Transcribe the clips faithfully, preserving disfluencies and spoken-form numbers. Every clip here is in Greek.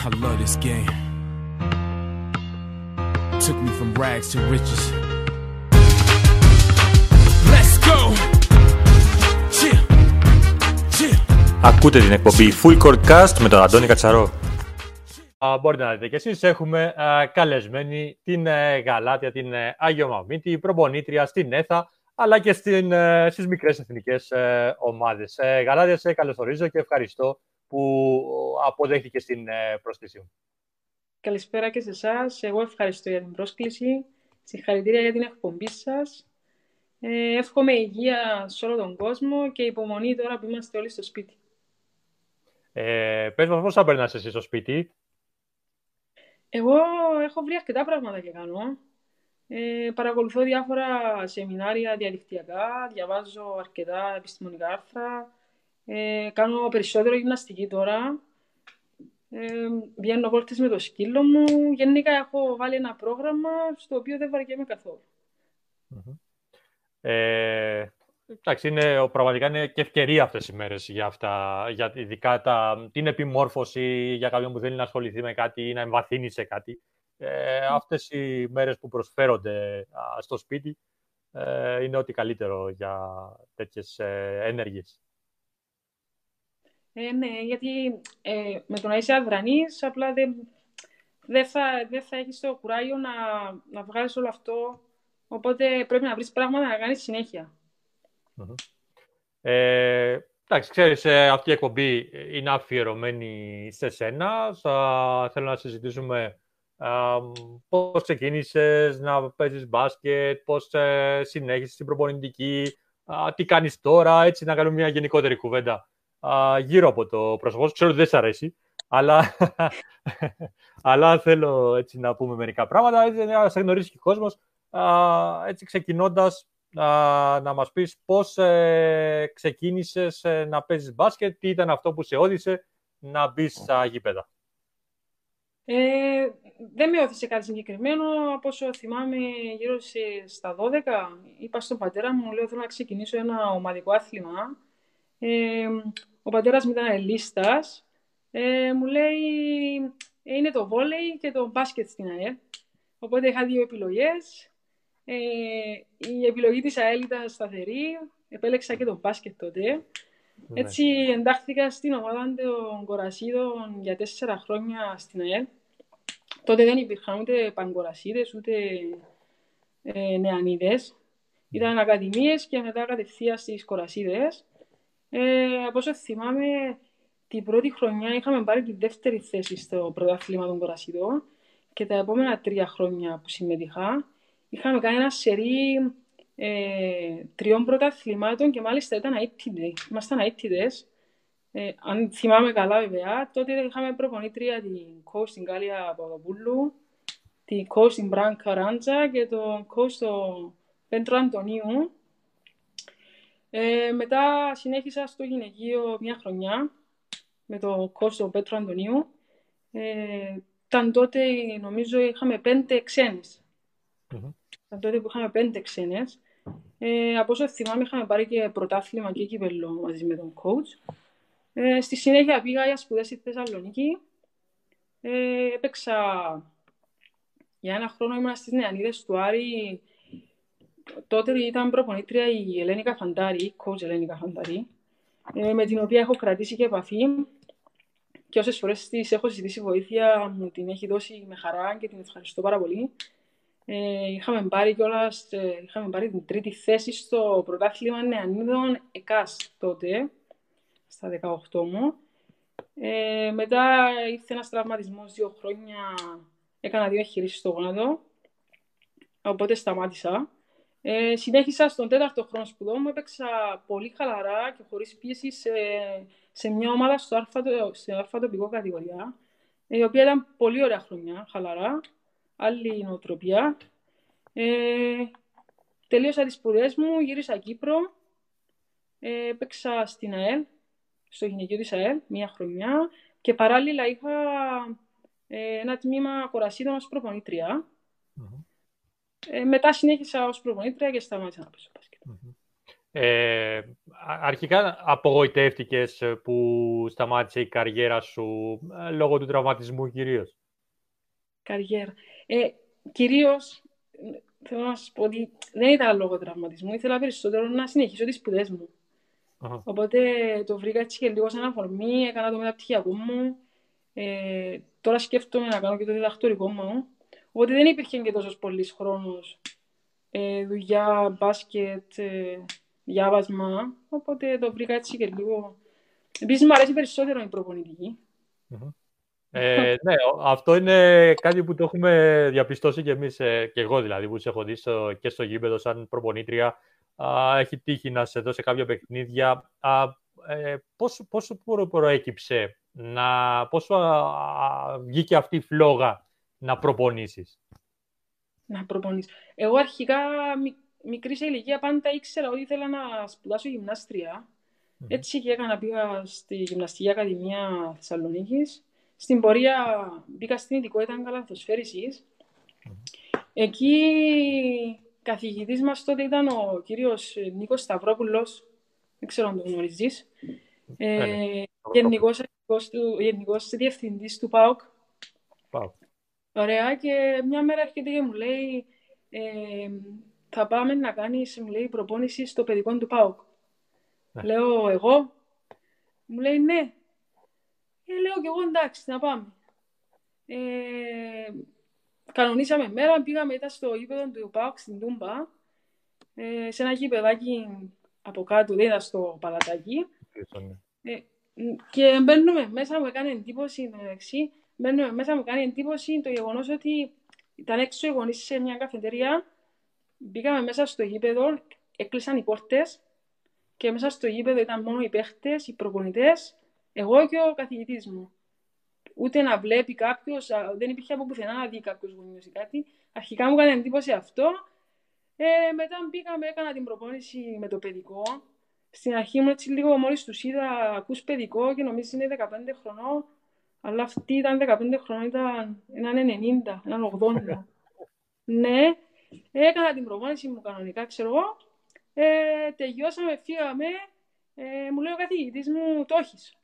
I love this game. Took me from rags to riches. Let's go. Yeah. Yeah. Ακούτε την εκπομπή Full Court Cast με τον Αντώνη Κατσαρό. Uh, μπορείτε να δείτε και εσείς, έχουμε uh, καλεσμένη την uh, Γαλάτεια, την uh, Άγιο Μαμίτη, προπονήτρια στην ΕΘΑ, αλλά και στην, uh, στις μικρές εθνικές uh, ομάδες. Uh, Γαλάτεια, σε καλωσορίζω και ευχαριστώ που αποδέχτηκες την uh, πρόσκλησή μου. Καλησπέρα και σε εσάς. Εγώ ευχαριστώ για την πρόσκληση. Συγχαρητήρια για την εκπομπή σας. Ε, εύχομαι υγεία σε όλο τον κόσμο και υπομονή τώρα που είμαστε όλοι στο σπίτι. Ε, πες μας, πώς θα περνάς εσύ στο σπίτι? Εγώ έχω βρει αρκετά πράγματα και κάνω. Ε, παρακολουθώ διάφορα σεμινάρια διαδικτυακά, διαβάζω αρκετά επιστημονικά άρθρα, ε, κάνω περισσότερο γυμναστική τώρα, ε, βγαίνω βόλτες με το σκύλο μου. Γενικά έχω βάλει ένα πρόγραμμα στο οποίο δεν βαριέμαι καθόλου. Ε, εντάξει, είναι, πραγματικά είναι και ευκαιρία αυτές οι μέρες για αυτά, για ειδικά τα, την επιμόρφωση για κάποιον που θέλει να ασχοληθεί με κάτι ή να εμβαθύνει σε κάτι. Ε, αυτές οι μέρες που προσφέρονται στο σπίτι ε, είναι ό,τι καλύτερο για τέτοιες ε, ενέργειες. Ε, ναι, γιατί ε, με το να είσαι αδρανής, απλά δεν δε θα, δε θα έχεις το κουράγιο να, να βγάλεις όλο αυτό, οπότε πρέπει να βρεις πράγματα να κάνεις συνέχεια. Mm-hmm. Ε, εντάξει, ξέρεις, αυτή η εκπομπή είναι αφιερωμένη σε σένα. Θα, θέλω να συζητήσουμε Uh, πώς ξεκίνησες να παίζεις μπάσκετ, πώς uh, συνέχισες την προπονητική, uh, τι κάνεις τώρα, έτσι να κάνουμε μια γενικότερη κουβέντα uh, γύρω από το πρόσωπό σου. Ξέρω ότι δεν σ' αρέσει, αλλά, αλλά θέλω έτσι να πούμε μερικά πράγματα, έτσι να σε γνωρίσει και ο κόσμος, uh, έτσι ξεκινώντας uh, να μας πεις πώς uh, ξεκίνησες uh, να παίζεις μπάσκετ, τι ήταν αυτό που σε όδησε να μπεις στα γήπεδα. Ε, δεν με όθησε κάτι συγκεκριμένο, από όσο θυμάμαι γύρω σε, στα δώδεκα είπα στον πατέρα μου, λέω θέλω να ξεκινήσω ένα ομαδικό άθλημα. Ε, ο πατέρας μου ήταν ελίστας, ε, μου λέει είναι το βόλεϊ και το μπάσκετ στην ΑΕΛ, οπότε είχα δύο επιλογές. Ε, η επιλογή της ΑΕΛ ήταν σταθερή, επέλεξα και το μπάσκετ τότε. Ναι. Έτσι εντάχθηκα στην ομάδα των Κορασίδων για τέσσερα χρόνια στην ΑΕΛ. Τότε δεν υπήρχαν ούτε πανκορασίδες, ούτε ε, νεανίδες. Ήταν ακαδημίες και μετά κατευθείαν στις κορασίδες. Ε, από όσο θυμάμαι, την πρώτη χρονιά είχαμε πάρει τη δεύτερη θέση στο πρωτάθλημα των Κορασίδων και τα επόμενα τρία χρόνια που συμμετείχα είχαμε κάνει ένα σερί Ε, τριών πρωταθλημάτων και μάλιστα ήταν αίτητες. Ήμασταν αίτητες. Ε, αν θυμάμαι καλά, βέβαια, τότε είχαμε προπονήτρια την coach την Κώστην Απολόπουλου, την coach την Μπράνκα Ράντσα και τον coach τον Πέντρο Αντωνίου. Ε, μετά συνέχισα στο γυναικείο μια χρονιά με τον coach τον Πέντρο Αντωνίου. Ε, ήταν τότε, νομίζω, είχαμε πέντε ξένες. Mm-hmm. Ήταν τότε που είχαμε πέντε ξένες. Ε, από όσο θυμάμαι, είχαμε πάρει και πρωτάθλημα και κύπελλο μαζί με τον coach. Ε, στη συνέχεια πήγα για σπουδές στη Θεσσαλονίκη. Ε, έπαιξα για ένα χρόνο, ήμουν στις νεανίδες του Άρη. Τότε ήταν προπονήτρια η Ελένη Καφαντάρη, η coach Ελένη Καφαντάρη, ε, με την οποία έχω κρατήσει και επαφή. Και όσες φορές της έχω ζητήσει βοήθεια, μου την έχει δώσει με χαρά και την ευχαριστώ πάρα πολύ. Ε, είχαμε, πάρει κιόλας, ε, είχαμε πάρει την τρίτη θέση στο πρωτάθλημα νεανίδων ΕΚΑΣ τότε, στα δεκαοκτώ μου. Ε, μετά ήρθε ένας τραυματισμός δύο χρόνια, έκανα δύο εγχειρήσεις στο γόνατο, οπότε σταμάτησα. Ε, συνέχισα στον τέταρτο χρόνο σπουδών μου, έπαιξα πολύ χαλαρά και χωρίς πίεση σε, σε μια ομάδα στο αρφατο, στην αρφατοπικό κατηγορία, η οποία ήταν πολύ ωραία χρονιά, χαλαρά. Άλλη νοοτροπία. Ε, τελείωσα τις σπουδές μου, γύρισα Κύπρο, ε, παίξα στην ΑΕΛ, στο γυναικείο της ΑΕΛ, μία χρονιά και παράλληλα είχα ε, ένα τμήμα κορασίδων ως προπονήτρια. Mm-hmm. Ε, μετά συνέχισα ως προπονήτρια και σταμάτησα να παίζω μπάσκετ. Mm-hmm. Ε, αρχικά απογοητεύτηκες που σταμάτησε η καριέρα σου λόγω του τραυματισμού κυρίως? Καριέρα. Ε, κυρίως, θέλω να σας πω ότι δεν ήταν λόγω τραυματισμού. Ήθελα περισσότερο να συνεχίσω τις σπουδές μου. Uh-huh. Οπότε το βρήκα έτσι και λίγο σαν αφορμή, έκανα το μεταπτυχιακό μου. Ε, τώρα σκέφτομαι να κάνω και το διδακτορικό μου. Οπότε δεν υπήρχε και τόσο πολύς χρόνος. Ε, δουλειά, μπάσκετ, ε, διάβασμα. Οπότε το βρήκα έτσι και λίγο. Επίσης μου αρέσει περισσότερο η προπονητική. Mm-hmm. Ε, ναι, αυτό είναι κάτι που το έχουμε διαπιστώσει και εμείς, ε, και εγώ δηλαδή, που σε έχω δει στο, και στο γήπεδο σαν προπονήτρια. Α, έχει τύχει να σε δω σε κάποια παιχνίδια. Α, ε, πόσο, πόσο προέκυψε, να, πόσο α, α, βγήκε αυτή η φλόγα να προπονήσεις? Να προπονείς. Εγώ αρχικά, μικρή σε ηλικία, πάντα ήξερα ότι ήθελα να σπουδάσω γυμνάστρια. Mm-hmm. Έτσι και έκανα, πήγα στη Γυμναστική Ακαδημία Θεσσαλονίκης. Στην πορεία μπήκα στην ειδικότητα καλαθοσφαίρισης. Mm-hmm. Εκεί καθηγητής μας τότε ήταν ο κύριος Νίκος Σταυρόπουλος. Δεν ξέρω αν τον γνωρίζεις. Mm-hmm. Ε, γενικός, γενικός διευθυντής του ΠΑΟΚ. Wow. Ωραία, και μια μέρα έρχεται και μου λέει, ε, θα πάμε να κάνεις, μου λέει, προπόνηση στο παιδικό του ΠΑΟΚ. Ναι. Λέω, εγώ? Μου λέει, ναι. Ε, λέω κι εγώ, εντάξει, να πάμε. Ε, κανονίσαμε μέρα, πήγαμε, ήταν στο γήπεδο του ΠΑΟΚ, στην Τούμπα, ε, σε ένα γήπεδάκι από κάτω, δεν ήταν στο παλατάκι. Ε, και μπαίνουμε μέσα, μου έκανε εντύπωση, εντάξει. Μπαίνουμε μέσα, μου κάνει εντύπωση το γεγονός ότι ήταν έξω οι γονείς σε μια καφετέρια. Μπήκαμε μέσα στο γήπεδο, έκλεισαν οι πόρτες και μέσα στο γήπεδο ήταν μόνο οι παίχτες, οι προπονητές, εγώ και ο καθηγητής μου. Ούτε να βλέπει κάποιος, δεν υπήρχε από πουθενά να δει κάποιος γονιός ή κάτι. Αρχικά μου κάνει εντύπωση αυτό. Ε, μετά μπήκαμε, έκανα την προπόνηση με το παιδικό. Στην αρχή μου έτσι λίγο, μόλις τους είδα, ακούς παιδικό και νομίζω είναι δεκαπέντε χρονών. Αλλά αυτή ήταν δεκαπέντε χρόνια, ήταν έναν ενενήντα, έναν ογδόντα. Ναι, έκανα την προπόνηση μου κανονικά, ξέρω εγώ. Ε, τελειώσαμε, φύγαμε. Ε, μου λέει ο καθηγητής μου, το έχεις.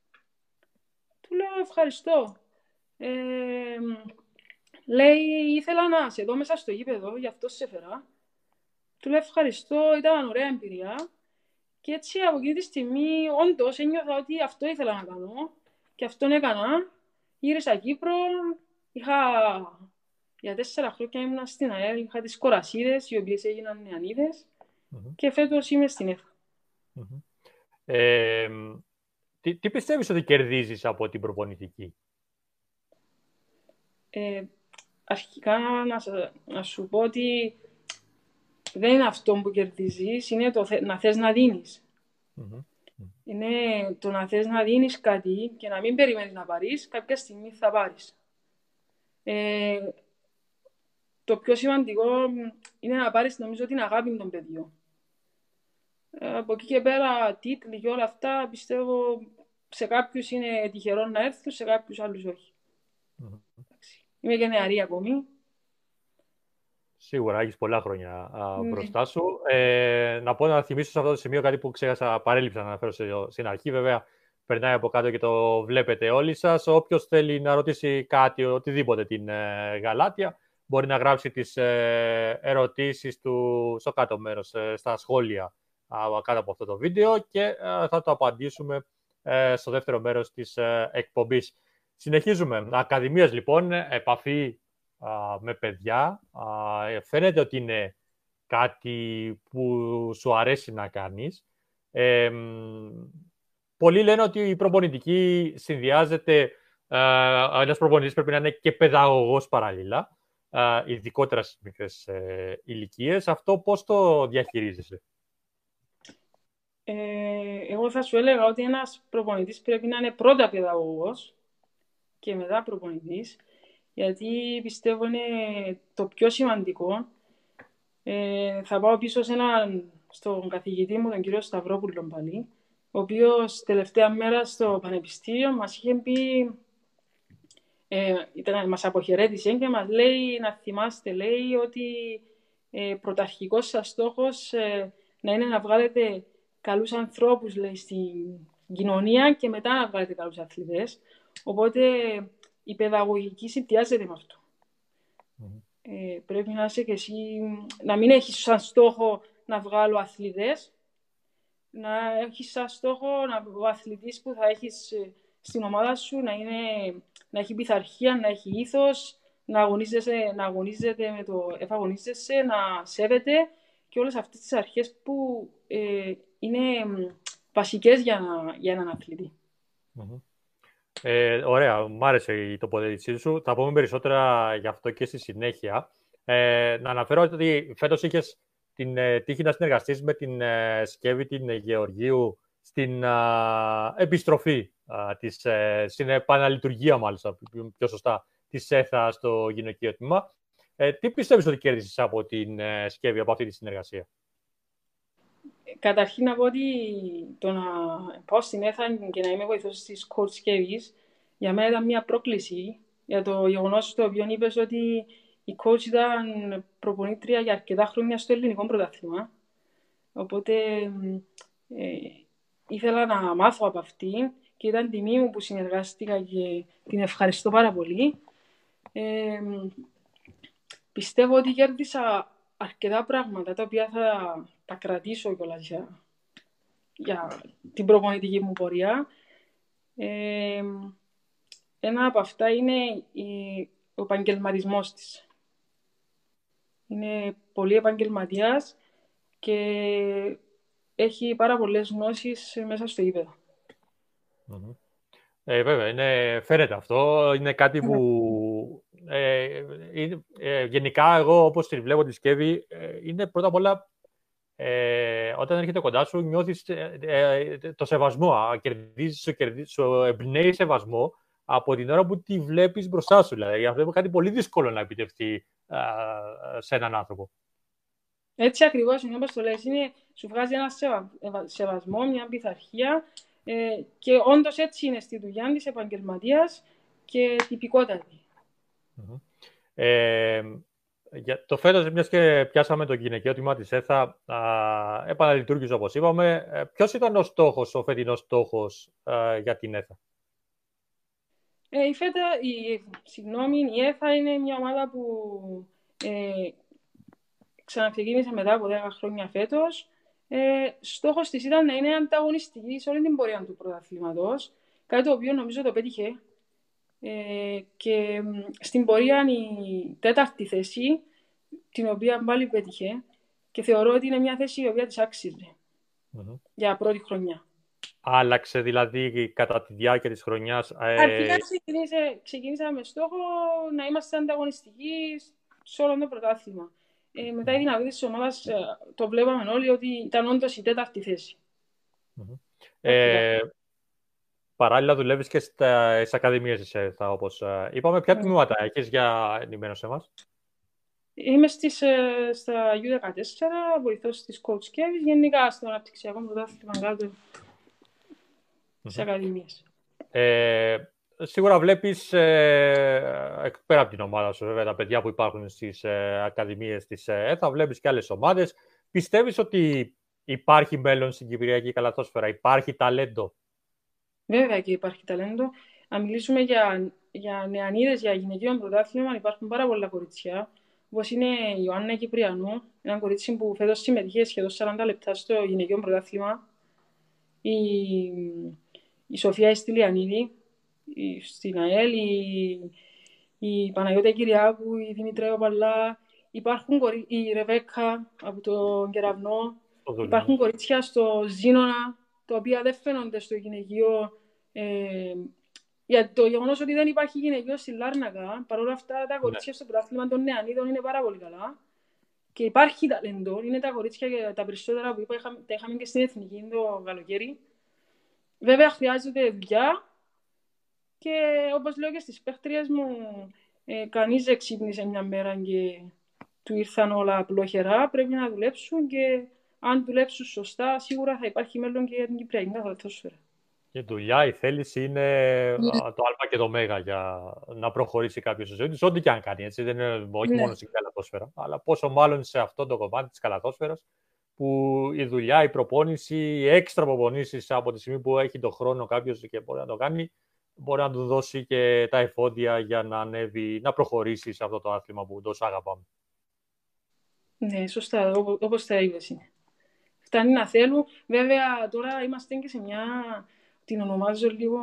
Του λέω, ευχαριστώ. Ε, λέει, ήθελα να σε δω μέσα στο γήπεδο, γι' αυτό σε έφερα. Του λέω, ευχαριστώ, ήταν ωραία εμπειρία. Και έτσι από εκείνη τη στιγμή, όντως, ένιωθα ότι αυτό ήθελα να κάνω. Και αυτόν έκανα. Γύρισα Κύπρο, είχα για τέσσερα χρόνια ήμουν στην ΑΕΛ, είχα τις κορασίδες, οι οποίες έγιναν νεανίδες, mm-hmm. και φέτος είμαι στην ΕΘΑ. Mm-hmm. Ε, τι, τι πιστεύεις ότι κερδίζεις από την προπονητική? Ε, αρχικά να, να σου πω ότι δεν είναι αυτό που κερδίζεις, είναι το να θες να δίνεις. Mm-hmm. Είναι το να θες να δίνεις κάτι και να μην περιμένεις να πάρεις, κάποια στιγμή θα πάρεις. Ε, το πιο σημαντικό είναι να πάρεις, νομίζω, την αγάπη με τον παιδιό. Ε, από εκεί και πέρα, τίτλοι και όλα αυτά, πιστεύω, σε κάποιους είναι τυχερό να έρθουν, σε κάποιους άλλους όχι. Mm-hmm. Είμαι και νεαρή ακόμη. Σίγουρα, έχεις πολλά χρόνια α, μπροστά mm. σου. Ε, να πω, να θυμίσω σε αυτό το σημείο κάτι που ξέχασα, παρέλειψα να αναφέρω σε, στην αρχή. Βέβαια, περνάει από κάτω και το βλέπετε όλοι σας. Όποιος θέλει να ρωτήσει κάτι, οτιδήποτε την ε, Γαλάτεια, μπορεί να γράψει τις ε, ερωτήσεις του στο κάτω μέρος, ε, στα σχόλια α, κάτω από αυτό το βίντεο και ε, θα το απαντήσουμε ε, στο δεύτερο μέρος της ε, εκπομπής. Συνεχίζουμε. Ακαδημίες, λοιπόν, επαφή με παιδιά. Φαίνεται ότι είναι κάτι που σου αρέσει να κάνεις. Ε, πολλοί λένε ότι η προπονητική συνδυάζεται, ε, ένας προπονητής πρέπει να είναι και παιδαγωγός παράλληλα, ε, ειδικότερα στις μικρές ε, ηλικίες. Αυτό πώς το διαχειρίζεσαι? Ε, εγώ θα σου έλεγα ότι ένας προπονητής πρέπει να είναι πρώτα παιδαγωγός και μετά προπονητής. Γιατί πιστεύω είναι το πιο σημαντικό. Ε, θα πάω πίσω σε έναν, στον καθηγητή μου, τον κύριο Σταυρόπουλο Παλή, ο οποίος τελευταία μέρα στο Πανεπιστήμιο μας είχε πει, ε, ήταν, μας αποχαιρέτησε και μας λέει, να θυμάστε, λέει, ότι ε, πρωταρχικός σας στόχος ε, να είναι να βγάλετε καλούς ανθρώπους, λέει, στην κοινωνία και μετά να βγάλετε καλούς αθλητές. Οπότε η παιδαγωγική συνδυάζεται με αυτό. Mm-hmm. Ε, πρέπει να είσαι και εσύ, να μην έχεις σαν στόχο να βγάλω αθλητές, να έχεις σαν στόχο να, ο αθλητής που θα έχεις στην ομάδα σου να, είναι, να έχει πειθαρχία, να έχει ήθος, να αγωνίζεσαι, να αγωνίζεται με το εφαγωνίζεσαι, να σέβεται και όλες αυτές τις αρχές που ε, είναι βασικές για, για έναν αθλητή. Mm-hmm. Ε, ωραία, μου άρεσε η τοποθέτησή σου. Θα πούμε περισσότερα γι' αυτό και στη συνέχεια. Ε, να αναφέρω ότι φέτος είχες την ε, τύχη να συνεργαστείς με την ε, Σκεύη την ε, Γεωργίου στην ε, επιστροφή ε, της, ε, στην επαναλειτουργία μάλιστα, πιο σωστά, της ΕΘΑ στο γυναικείο τμήμα. Ε, τι πιστεύεις ότι κέρδισες από την ε, Σκεύη, από αυτή τη συνεργασία? Καταρχήν να πω ότι το να πάω στην ΕΘΑ και να είμαι βοηθός της Coach Σκεύης για μένα ήταν μια πρόκληση για το γεγονός το οποίο είπες ότι η Coach ήταν προπονήτρια για αρκετά χρόνια στο ελληνικό πρωτάθλημα. Οπότε ε, ήθελα να μάθω από αυτήν και ήταν τιμή μου που συνεργάστηκα και την ευχαριστώ πάρα πολύ. Ε, πιστεύω ότι κέρδισα αρκετά πράγματα τα οποία θα τα κρατήσω κιόλας για, για την προπονητική μου πορεία. Ε, ένα από αυτά είναι η, ο επαγγελματισμός της. Είναι πολύ επαγγελματίας και έχει πάρα πολλές γνώσεις μέσα στο γήπεδο. Mm-hmm. Ε, βέβαια, είναι, φαίνεται αυτό. Είναι κάτι που... Ε, ε, ε, γενικά, εγώ όπως τη βλέπω τη Σκεύη, ε, είναι πρώτα απ' όλα ε, όταν έρχεται κοντά σου, νιώθεις ε, ε, το σεβασμό. Κερδίζεις, σου εμπνέει σεβασμό από την ώρα που τη βλέπεις μπροστά σου. Δηλαδή, αυτό είναι κάτι πολύ δύσκολο να επιτευχθεί ε, σε έναν άνθρωπο. Έτσι ακριβώς είναι όπως το λες. Είναι, σου βγάζει ένα σεβα, σεβασμό, μια πειθαρχία ε, και όντως έτσι είναι στη δουλειά της επαγγελματίας και τυπικότατη. Mm-hmm. Ε, για το φέτος, μιας και πιάσαμε το γυναικείο τμήμα της ΕΘΑ, επαναλειτουργήσε όπως είπαμε. Ε, ποιος ήταν ο στόχος, ο φετινός στόχος α, για την ΕΘΑ? Ε, η, φέτα, η, συγγνώμη, η ΕΘΑ είναι μια ομάδα που ε, ξαναξεκίνησε μετά από δέκα χρόνια φέτος. Ε, στόχος της ήταν να είναι ανταγωνιστική σε όλη την πορεία του πρωταθλήματος, κάτι το οποίο νομίζω το πέτυχε. Ε, και στην πορεία η τέταρτη θέση, την οποία πάλι πέτυχε και θεωρώ ότι είναι μια θέση η οποία της άξιζε mm-hmm. για πρώτη χρονιά. Άλλαξε δηλαδή κατά τη διάρκεια της χρονιάς. Ε... Αρχικά ξεκινήσε, ξεκινήσαμε με στόχο να είμαστε ανταγωνιστικοί σε όλο το πρωτάθλημα. Ε, μετά η δυνατότητα της ομάδας το βλέπαμε όλοι ότι ήταν όντως η τέταρτη θέση. Mm-hmm. Ε... Παράλληλα, δουλεύεις και στις ακαδημίες της ΕΘΑ, όπως είπαμε. Ποια τμήματα έχεις για ενημέρωση σε εμάς? Είμαι στις, στα γιου δεκατέσσερα, βοηθός της Coach Σκεύης, γενικά στο αναπτυξιακό πρωτάθλημα κάτω στις ακαδημίες. Ε, σίγουρα βλέπεις, ε, πέρα από την ομάδα σου, βέβαια, τα παιδιά που υπάρχουν στις ε, ακαδημίες της ΕΘΑ, βλέπεις και άλλες ομάδες. Πιστεύεις ότι υπάρχει μέλλον στην κυπριακή καλαθόσφαιρα, υπάρχει ταλέντο? Βέβαια και υπάρχει ταλέντο. Αν μιλήσουμε για, για νεανίδες, για γυναικείο πρωτάθλημα, υπάρχουν πάρα πολλά κορίτσια. Όπως είναι η Ιωάννα Κυπριανού, ένα κορίτσι που φέτος συμμετείχε σχεδόν σαράντα λεπτά στο γυναικείο πρωτάθλημα. Η, η Σοφία Στυλιανίδη στην ΑΕΛ, η, η Παναγιώτα Κυριάκου, η Δημήτρια Παλά. Υπάρχουν κορί... η Ρεβέκα από τον Κεραυνό. Υπάρχουν κορίτσια στο Ζήνονα, τα οποία δεν φαίνονται στο γυναικείο. Ε, για το γεγονός ότι δεν υπάρχει γυναικείο στη Λάρνακα, παρόλα αυτά τα κορίτσια στο πρωτάθλημα των νεανίδων είναι πάρα πολύ καλά. Και υπάρχει ταλέντο. Είναι τα κορίτσια τα περισσότερα που είπα, τα είχαμε και στην Εθνική το καλοκαίρι. Βέβαια χρειάζεται δουλειά. Και όπως λέω και στις παίχτριες μου, ε, κανείς δεν ξύπνησε μια μέρα και του ήρθαν όλα απλόχερα. Πρέπει να δουλέψουν και αν δουλέψουν σωστά, σίγουρα θα υπάρχει μέλλον και για την Κυπριακή καλαθόσφαιρα. Και δουλειά, η θέληση είναι yeah. το άλφα και το μέγα για να προχωρήσει κάποιος στη ζωή της, ό,τι και αν κάνει. Έτσι. Δεν είναι όχι yeah. μόνο στην καλαθόσφαιρα, αλλά πόσο μάλλον σε αυτό το κομμάτι της καλαθόσφαιρας που η δουλειά, η προπόνηση, οι έξτρα προπονήσεις από τη στιγμή που έχει το χρόνο κάποιος και μπορεί να το κάνει, μπορεί να του δώσει και τα εφόδια για να ανέβει, να προχωρήσει σε αυτό το άθλημα που τόσο αγαπάμε. Ναι, σωστά, όπως τα είδες είναι. Φτάνει να θέλουν. Βέβαια, τώρα είμαστε και σε μια, την ονομάζω λίγο,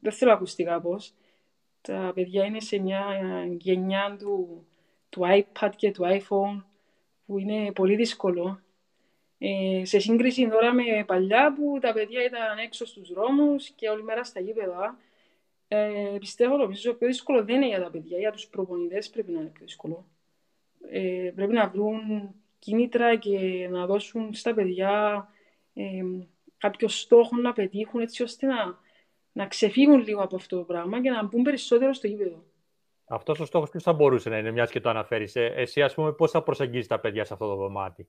δεν θέλω ακουστικά πώς. Τα παιδιά είναι σε μια γενιά του, του iPad και του iPhone, που είναι πολύ δύσκολο. Ε, σε σύγκριση τώρα με παλιά, που τα παιδιά ήταν έξω στους δρόμους και όλη μέρα στα γήπεδα, ε, πιστεύω, νομίζω, πιο δύσκολο δεν είναι για τα παιδιά. Για τους προπονητές πρέπει να είναι πιο δύσκολο. Ε, πρέπει να βρουν κίνητρα και να δώσουν στα παιδιά ε, κάποιο στόχο να πετύχουν, έτσι ώστε να, να ξεφύγουν λίγο από αυτό το πράγμα και να μπουν περισσότερο στο γήπεδο. Αυτός ο στόχος ποιος θα μπορούσε να είναι, μιας και το αναφέρεις. Ε, εσύ, ας πούμε, πώς θα προσεγγίζεις τα παιδιά σε αυτό το κομμάτι?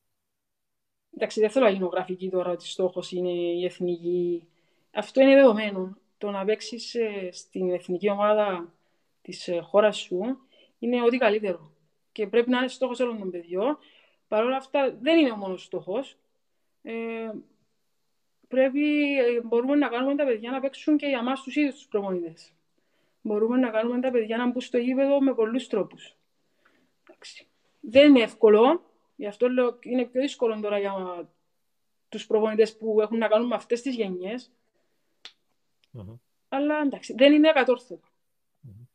Εντάξει, δεν θέλω να γίνω γραφική τώρα ότι στόχος είναι η εθνική. Αυτό είναι δεδομένο. Το να παίξεις στην εθνική ομάδα της χώρας σου είναι ό,τι καλύτερο. Και πρέπει να είναι στόχος όλων των παιδιών. Παρ' όλα αυτά δεν είναι ο μόνος στόχος. Ε, πρέπει, μπορούμε να κάνουμε τα παιδιά να παίξουν και για μας τους ίδιους τους προπονητές. Μπορούμε να κάνουμε τα παιδιά να μπουν στο γήπεδο με πολλούς τρόπους. Εντάξει. Δεν είναι εύκολο. Γι' αυτό λέω είναι πιο δύσκολο τώρα για τους προπονητές που έχουν να κάνουν με αυτές τις γενιές. Mm-hmm. Αλλά εντάξει, δεν είναι ακατόρθωτο. Mm-hmm.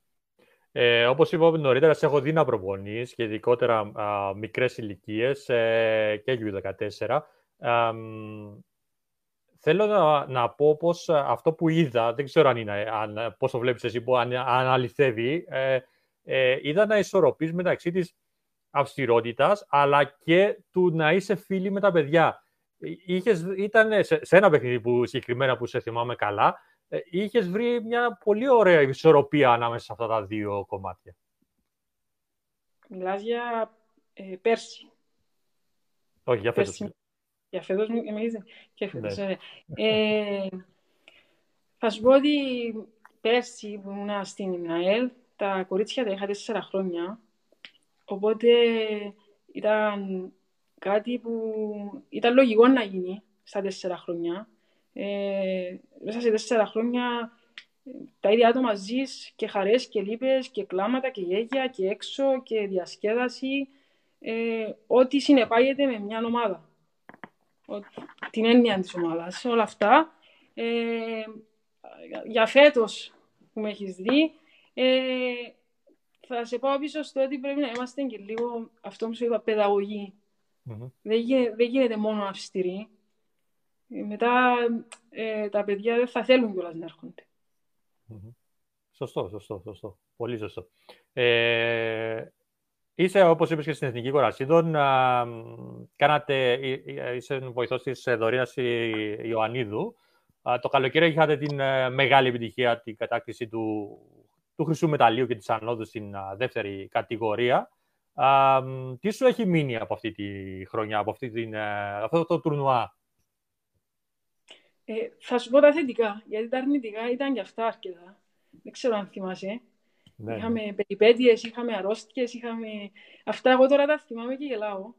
Ε, όπως είπα νωρίτερα, σε έχω δει να προπονείς και ειδικότερα α, μικρές ηλικίες ε, και γιου δεκατέσσερα. Ε, ε, θέλω να, να πω πως αυτό που είδα, δεν ξέρω αν είναι, αν, πώς το βλέπεις εσύ, που αν, αν αληθεύει, ε, ε, είδα να ισορροπείς μεταξύ της αυστηρότητας, αλλά και του να είσαι φίλη με τα παιδιά. Είχες, ήταν σε, σε ένα παιχνίδι που συγκεκριμένα που σε θυμάμαι καλά, είχες βρει μια πολύ ωραία ισορροπία ανάμεσα σε αυτά τα δύο κομμάτια. Μιλάς για ε, πέρσι. Όχι, για φέτος. Πέρσι. Για φέτος μου και φέτος, ναι. Ωραία. Ε, θα σου πω ότι πέρσι που ήμουν στην ΑΕΛ, τα κορίτσια τα είχα τέσσερα χρόνια. Οπότε ήταν κάτι που ήταν λογικό να γίνει στα τέσσερα χρόνια. Ε, μέσα σε τέσσερα χρόνια τα ίδια άτομα ζεις και χαρές και λύπες και κλάματα και γέγια και έξω και διασκέδαση. Ε, ό,τι συνεπάγεται με μια ομάδα. Ο, την έννοια της ομάδας. Όλα αυτά. Ε, για φέτος που με έχεις δει... Ε, θα σε πάω πίσω στο ότι πρέπει να είμαστε και λίγο, αυτό που σου είπα, παιδαγωγοί. Mm-hmm. Δεν, γίνε, δεν γίνεται μόνο αυστηροί. Μετά ε, τα παιδιά δεν θα θέλουν κιόλας να έρχονται. Mm-hmm. Σωστό, σωστό, σωστό. Πολύ σωστό. Ε, είσαι, όπως είπες και στην Εθνική Κορασίδων, κάνατε, είσαι βοηθός της Δωρίνας Ιωαννίδου. Α, το καλοκαίρι είχατε την μεγάλη επιτυχία, την κατάκτηση του... του χρυσού μεταλλίου και της ανόδου στην α, δεύτερη κατηγορία. Α, τι σου έχει μείνει από αυτή τη χρονιά, από αυτή την, α, αυτό το τουρνουά? Ε, θα σου πω τα θετικά, γιατί τα αρνητικά ήταν και αυτά αρκετά. Δεν ξέρω αν θυμάσαι. Ναι, είχαμε ναι. περιπέτειες, είχαμε αρρώστιες, είχαμε... Αυτά εγώ τώρα τα θυμάμαι και γελάω.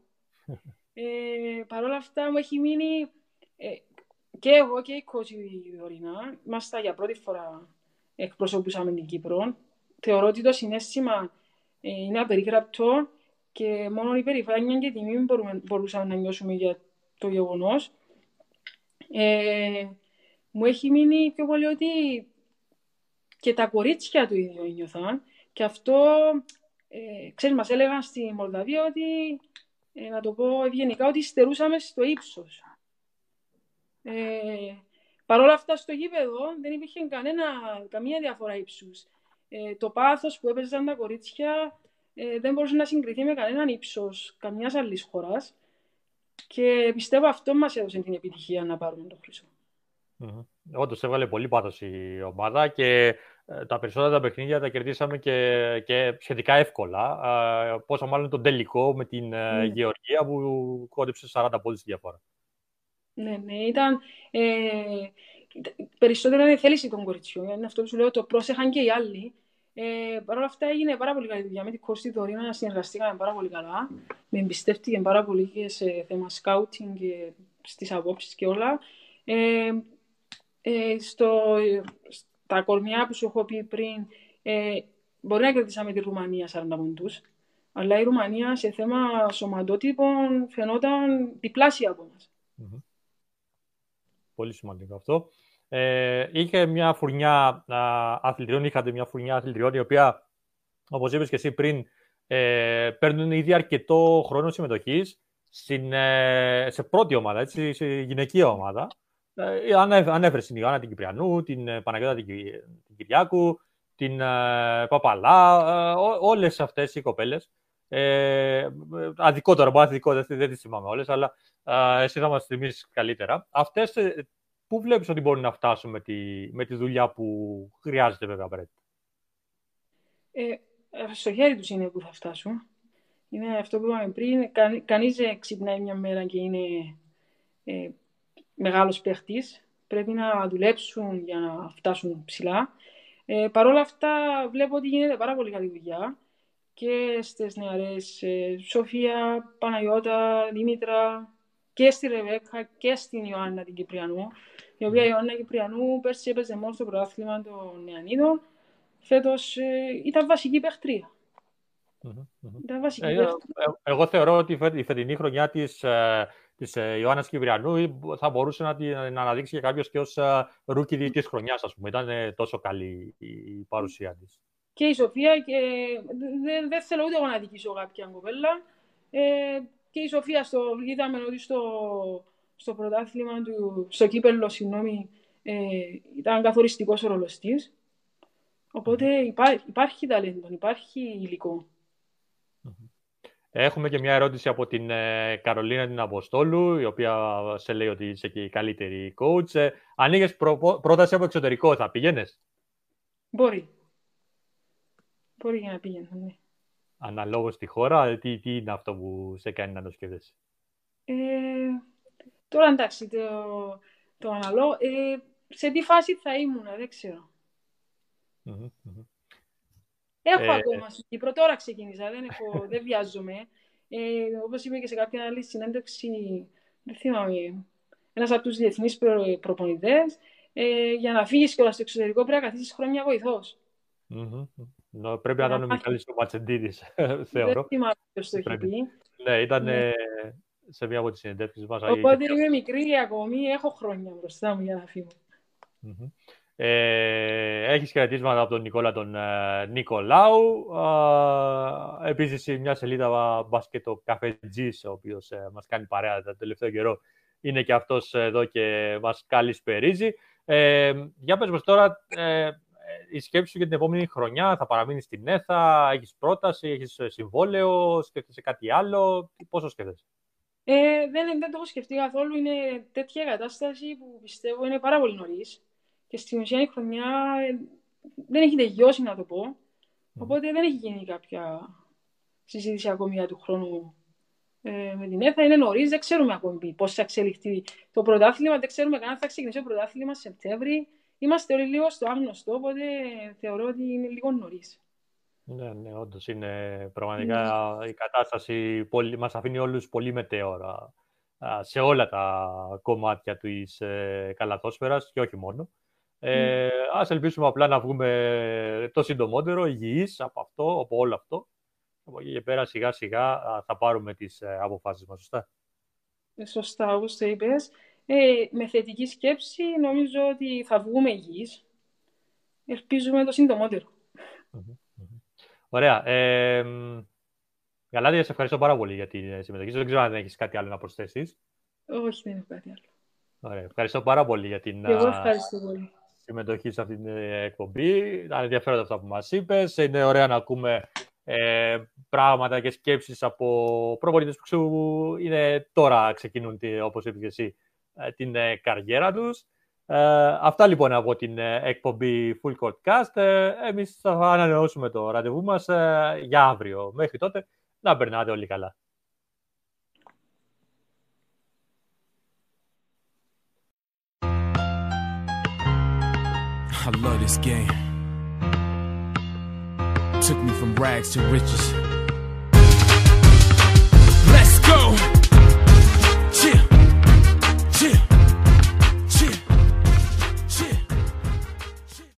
ε, Παρ' όλα αυτά μου έχει μείνει ε, και εγώ και η Κοτσίδη Δωρίνα. Είμαστε για πρώτη φορά... εκπροσωπούσαμε την Κύπρο. Θεωρώ ότι το συνέστημα ε, είναι απερίγραπτο και μόνο η περηφάνεια και τιμή μπορούσαμε να νιώσουμε για το γεγονός. Ε, μου έχει μείνει πιο πολύ ότι και τα κορίτσια του ίδιου ένιωθαν και αυτό, ε, ξέρεις, μας έλεγαν στη Μολδαβία ότι, ε, να το πω ευγενικά, ότι στερούσαμε στο ύψος. Ε, Παρ' όλα αυτά, στο γήπεδο δεν υπήρχε κανένα, καμία διαφορά ύψους. Ε, το πάθος που έπαιζαν τα κορίτσια ε, δεν μπορούσε να συγκριθεί με κανέναν ύψος καμιάς άλλης χώρας. Και πιστεύω αυτό μας έδωσε την επιτυχία να πάρουμε το χρυσό. Mm-hmm. Όντως, έβαλε πολύ πάθος η ομάδα και ε, τα περισσότερα τα παιχνίδια τα κερδίσαμε και, και σχετικά εύκολα. Ε, πόσο μάλλον τον τελικό με την ε, mm. Γεωργία που κόντεψε σαράντα πόντους στη διαφορά. Ναι, ναι, ήταν ε, περισσότερο είναι η θέληση των κοριτσιών. Είναι αυτό που σου λέω, το πρόσεχαν και οι άλλοι. Ε, παρ' όλα αυτά έγινε πάρα πολύ καλή δουλειά. Με την Κώστη Δωρίνα συνεργαστήκαμε πάρα πολύ καλά. Με εμπιστεύτηκε πάρα πολύ και σε θέμα σκάουτινγκ και στις απόψεις και όλα. Ε, ε, στο, στα κορμιά που σου έχω πει πριν, ε, μπορεί να κρατήσαμε τη Ρουμανία σαράντα ποντούς, αλλά η Ρουμανία σε θέμα σωματότυπων φαινόταν διπλάσια από μας. Mm-hmm. Πολύ σημαντικό αυτό. Ε, είχε μια φουρνιά α, αθλητριών, είχατε μια φουρνιά αθλητριών, η οποία, όπως είπες και εσύ πριν, ε, παίρνουν ήδη αρκετό χρόνο συμμετοχής στην, ε, σε πρώτη ομάδα, έτσι, σε γυναικεία ομάδα. Ε, ανέφερε την Ιωάννα την Κυπριανού, την ε, Παναγιώτα την, την Κυριάκου, την ε, Παπαλά, ε, ό, όλες αυτές οι κοπέλες. Ε, αδικό τώρα, μπορεί αδικό, δεν, δεν τις θυμάμαι όλες, αλλά ε, εσύ θα μας θυμίσεις καλύτερα. Αυτές, ε, πού βλέπεις ότι μπορούν να φτάσουν με τη, με τη δουλειά που χρειάζεται, βέβαια, πρέπει. Ε, στο χέρι τους είναι που θα φτάσουν. Είναι αυτό που είπαμε πριν. Κα, κανείς δεν ξυπνάει μια μέρα και είναι ε, μεγάλος παίχτης. Πρέπει να δουλέψουν για να φτάσουν ψηλά. Ε, Παρ' όλα αυτά, βλέπω ότι γίνεται πάρα πολύ καλή δουλειά και στις νεαρές ε, Σοφία, Παναγιώτα, Δήμητρα, και στη Ρεβέκα και στην Ιωάννα την Κυπριανού, η οποία η Ιωάννα Κυπριανού πέρσι έπαιζε μόνο στο πρωτάθλημα των Νεανίδων. Φέτος ε, ήταν βασική παίχτρια. Mm-hmm. Βασική ε, παίχτρια. Ε, εγώ θεωρώ ότι η φετινή χρονιά της, ε, της ε, Ιωάννας Κυπριανού θα μπορούσε να την να αναδείξει και κάποιος και ως ε, ρούκι της χρονιάς, ας πούμε. Ήταν ε, τόσο καλή η, η παρουσία της. Και η Σοφία, και δεν δε θέλω ούτε εγώ να δικήσω κάποια κοπέλα. Ε, Και η Σοφία, στο, είδαμε ότι στο, στο πρωτάθλημα του, στο κύπελλο, συγγνώμη, ε, ήταν καθοριστικός ο ρόλος της. Οπότε υπά, υπάρχει ταλέντο, υπάρχει υλικό. Έχουμε και μια ερώτηση από την ε, Καρολίνα την Αποστόλου, η οποία σε λέει ότι είσαι και η καλύτερη coach. Ε, αν είχες προ, πρόταση από εξωτερικό, θα πήγαινες? Μπορεί. Μπορεί για να πήγαινε, ναι. Αναλόγως στη χώρα, τι, τι είναι αυτό που σε κάνει να το σκέφτεσαι? Ε, τώρα εντάξει, το, το αναλόγω. Ε, σε τι φάση θα ήμουν, δεν ξέρω. Mm-hmm, mm-hmm. Έχω ε, ακόμα στην Κύπρο, τώρα ξεκίνησα, δεν, έχω, δεν βιάζομαι. Ε, όπως είπε και σε κάποια άλλη συνέντευξη, δεν θυμάμαι, ένας από τους διεθνείς προ, προπονητές, ε, για να φύγεις κιόλας στο εξωτερικό πρέπει να καθίσεις χρόνια βοηθός. Mm-hmm. No, πρέπει να ήταν ο Μιχάλης ο Ματσεντίνης, θεωρώ. Δεν θυμάμαι ποιος το έχει πει. Ναι, ήταν ναι. Σε μία από τις συνεντεύξεις μας. Οπότε και... είμαι μικρή ακόμη, έχω χρόνια μπροστά μου για να φύγω. Mm-hmm. Ε, έχεις χαιρετίσματα από τον Νικόλα τον ε, Νικολάου. Ε, επίσης, μια σελίδα μπάσκετο καφετζής, ο οποίος ε, μας κάνει παρέα τον τελευταίο καιρό. Είναι και αυτός εδώ και μας καλησπερίζει. Ε, για πες μας τώρα... Ε, η σκέψη σου για την επόμενη χρονιά, θα παραμείνεις στην ΕΘΑ, έχεις πρόταση, έχεις συμβόλαιο, σκέφτεσαι κάτι άλλο, πόσο σκέφτεσαι? Ε, δεν, δεν το έχω σκεφτεί καθόλου, είναι τέτοια κατάσταση που πιστεύω είναι πάρα πολύ νωρίς και στην ουσία η χρονιά δεν έχει τελειώσει, να το πω, οπότε δεν έχει γίνει κάποια συζήτηση ακόμη για του χρόνου ε, με την ΕΘΑ, είναι νωρίς, δεν ξέρουμε ακόμη πώς θα εξελιχθεί το πρωτάθλημα, δεν ξέρουμε καν αν θα ξεκινήσει το πρωτάθλημα σε Σεπτέμβρη. Είμαστε όλοι λίγο στο άγνωστο, οπότε θεωρώ ότι είναι λίγο νωρίς. Ναι, ναι, όντως είναι πραγματικά ναι. Η κατάσταση πολύ, μας αφήνει όλους πολύ μετέωρα σε όλα τα κομμάτια της ε, καλαθόσφαιρας και όχι μόνο. Ε, ναι. Ας ελπίσουμε απλά να βγούμε το συντομότερο, υγιείς από αυτό, από όλο αυτό. Από εκεί και πέρα σιγά σιγά θα πάρουμε τις αποφάσεις μας, σωστά. Ε, σωστά, όπως το είπες. Ε, με θετική σκέψη νομίζω ότι θα βγούμε υγιείς. Ελπίζουμε το συντομότερο. Ωραία. Ε, Γαλάτεια, σε ευχαριστώ πάρα πολύ για τη συμμετοχή. Δεν ξέρω αν έχεις κάτι άλλο να προσθέσεις. Όχι, δεν έχω κάτι άλλο. Ωραία. Ευχαριστώ πάρα πολύ για την πολύ. συμμετοχή σε αυτή την εκπομπή. Ήταν ενδιαφέροντα αυτά που μας είπες. Είναι ωραία να ακούμε ε, πράγματα και σκέψεις από προπονητές που είναι τώρα ξεκινούν, όπως είπες και εσύ, την καριέρα τους. Ε, αυτά λοιπόν από την εκπομπή Full Court Cast. Ε, εμείς θα ανανεώσουμε το ραντεβού μας ε, για αύριο. Μέχρι τότε να περνάτε όλοι καλά. I love this game. took me from rags to riches. Let's go. Chill. Chill.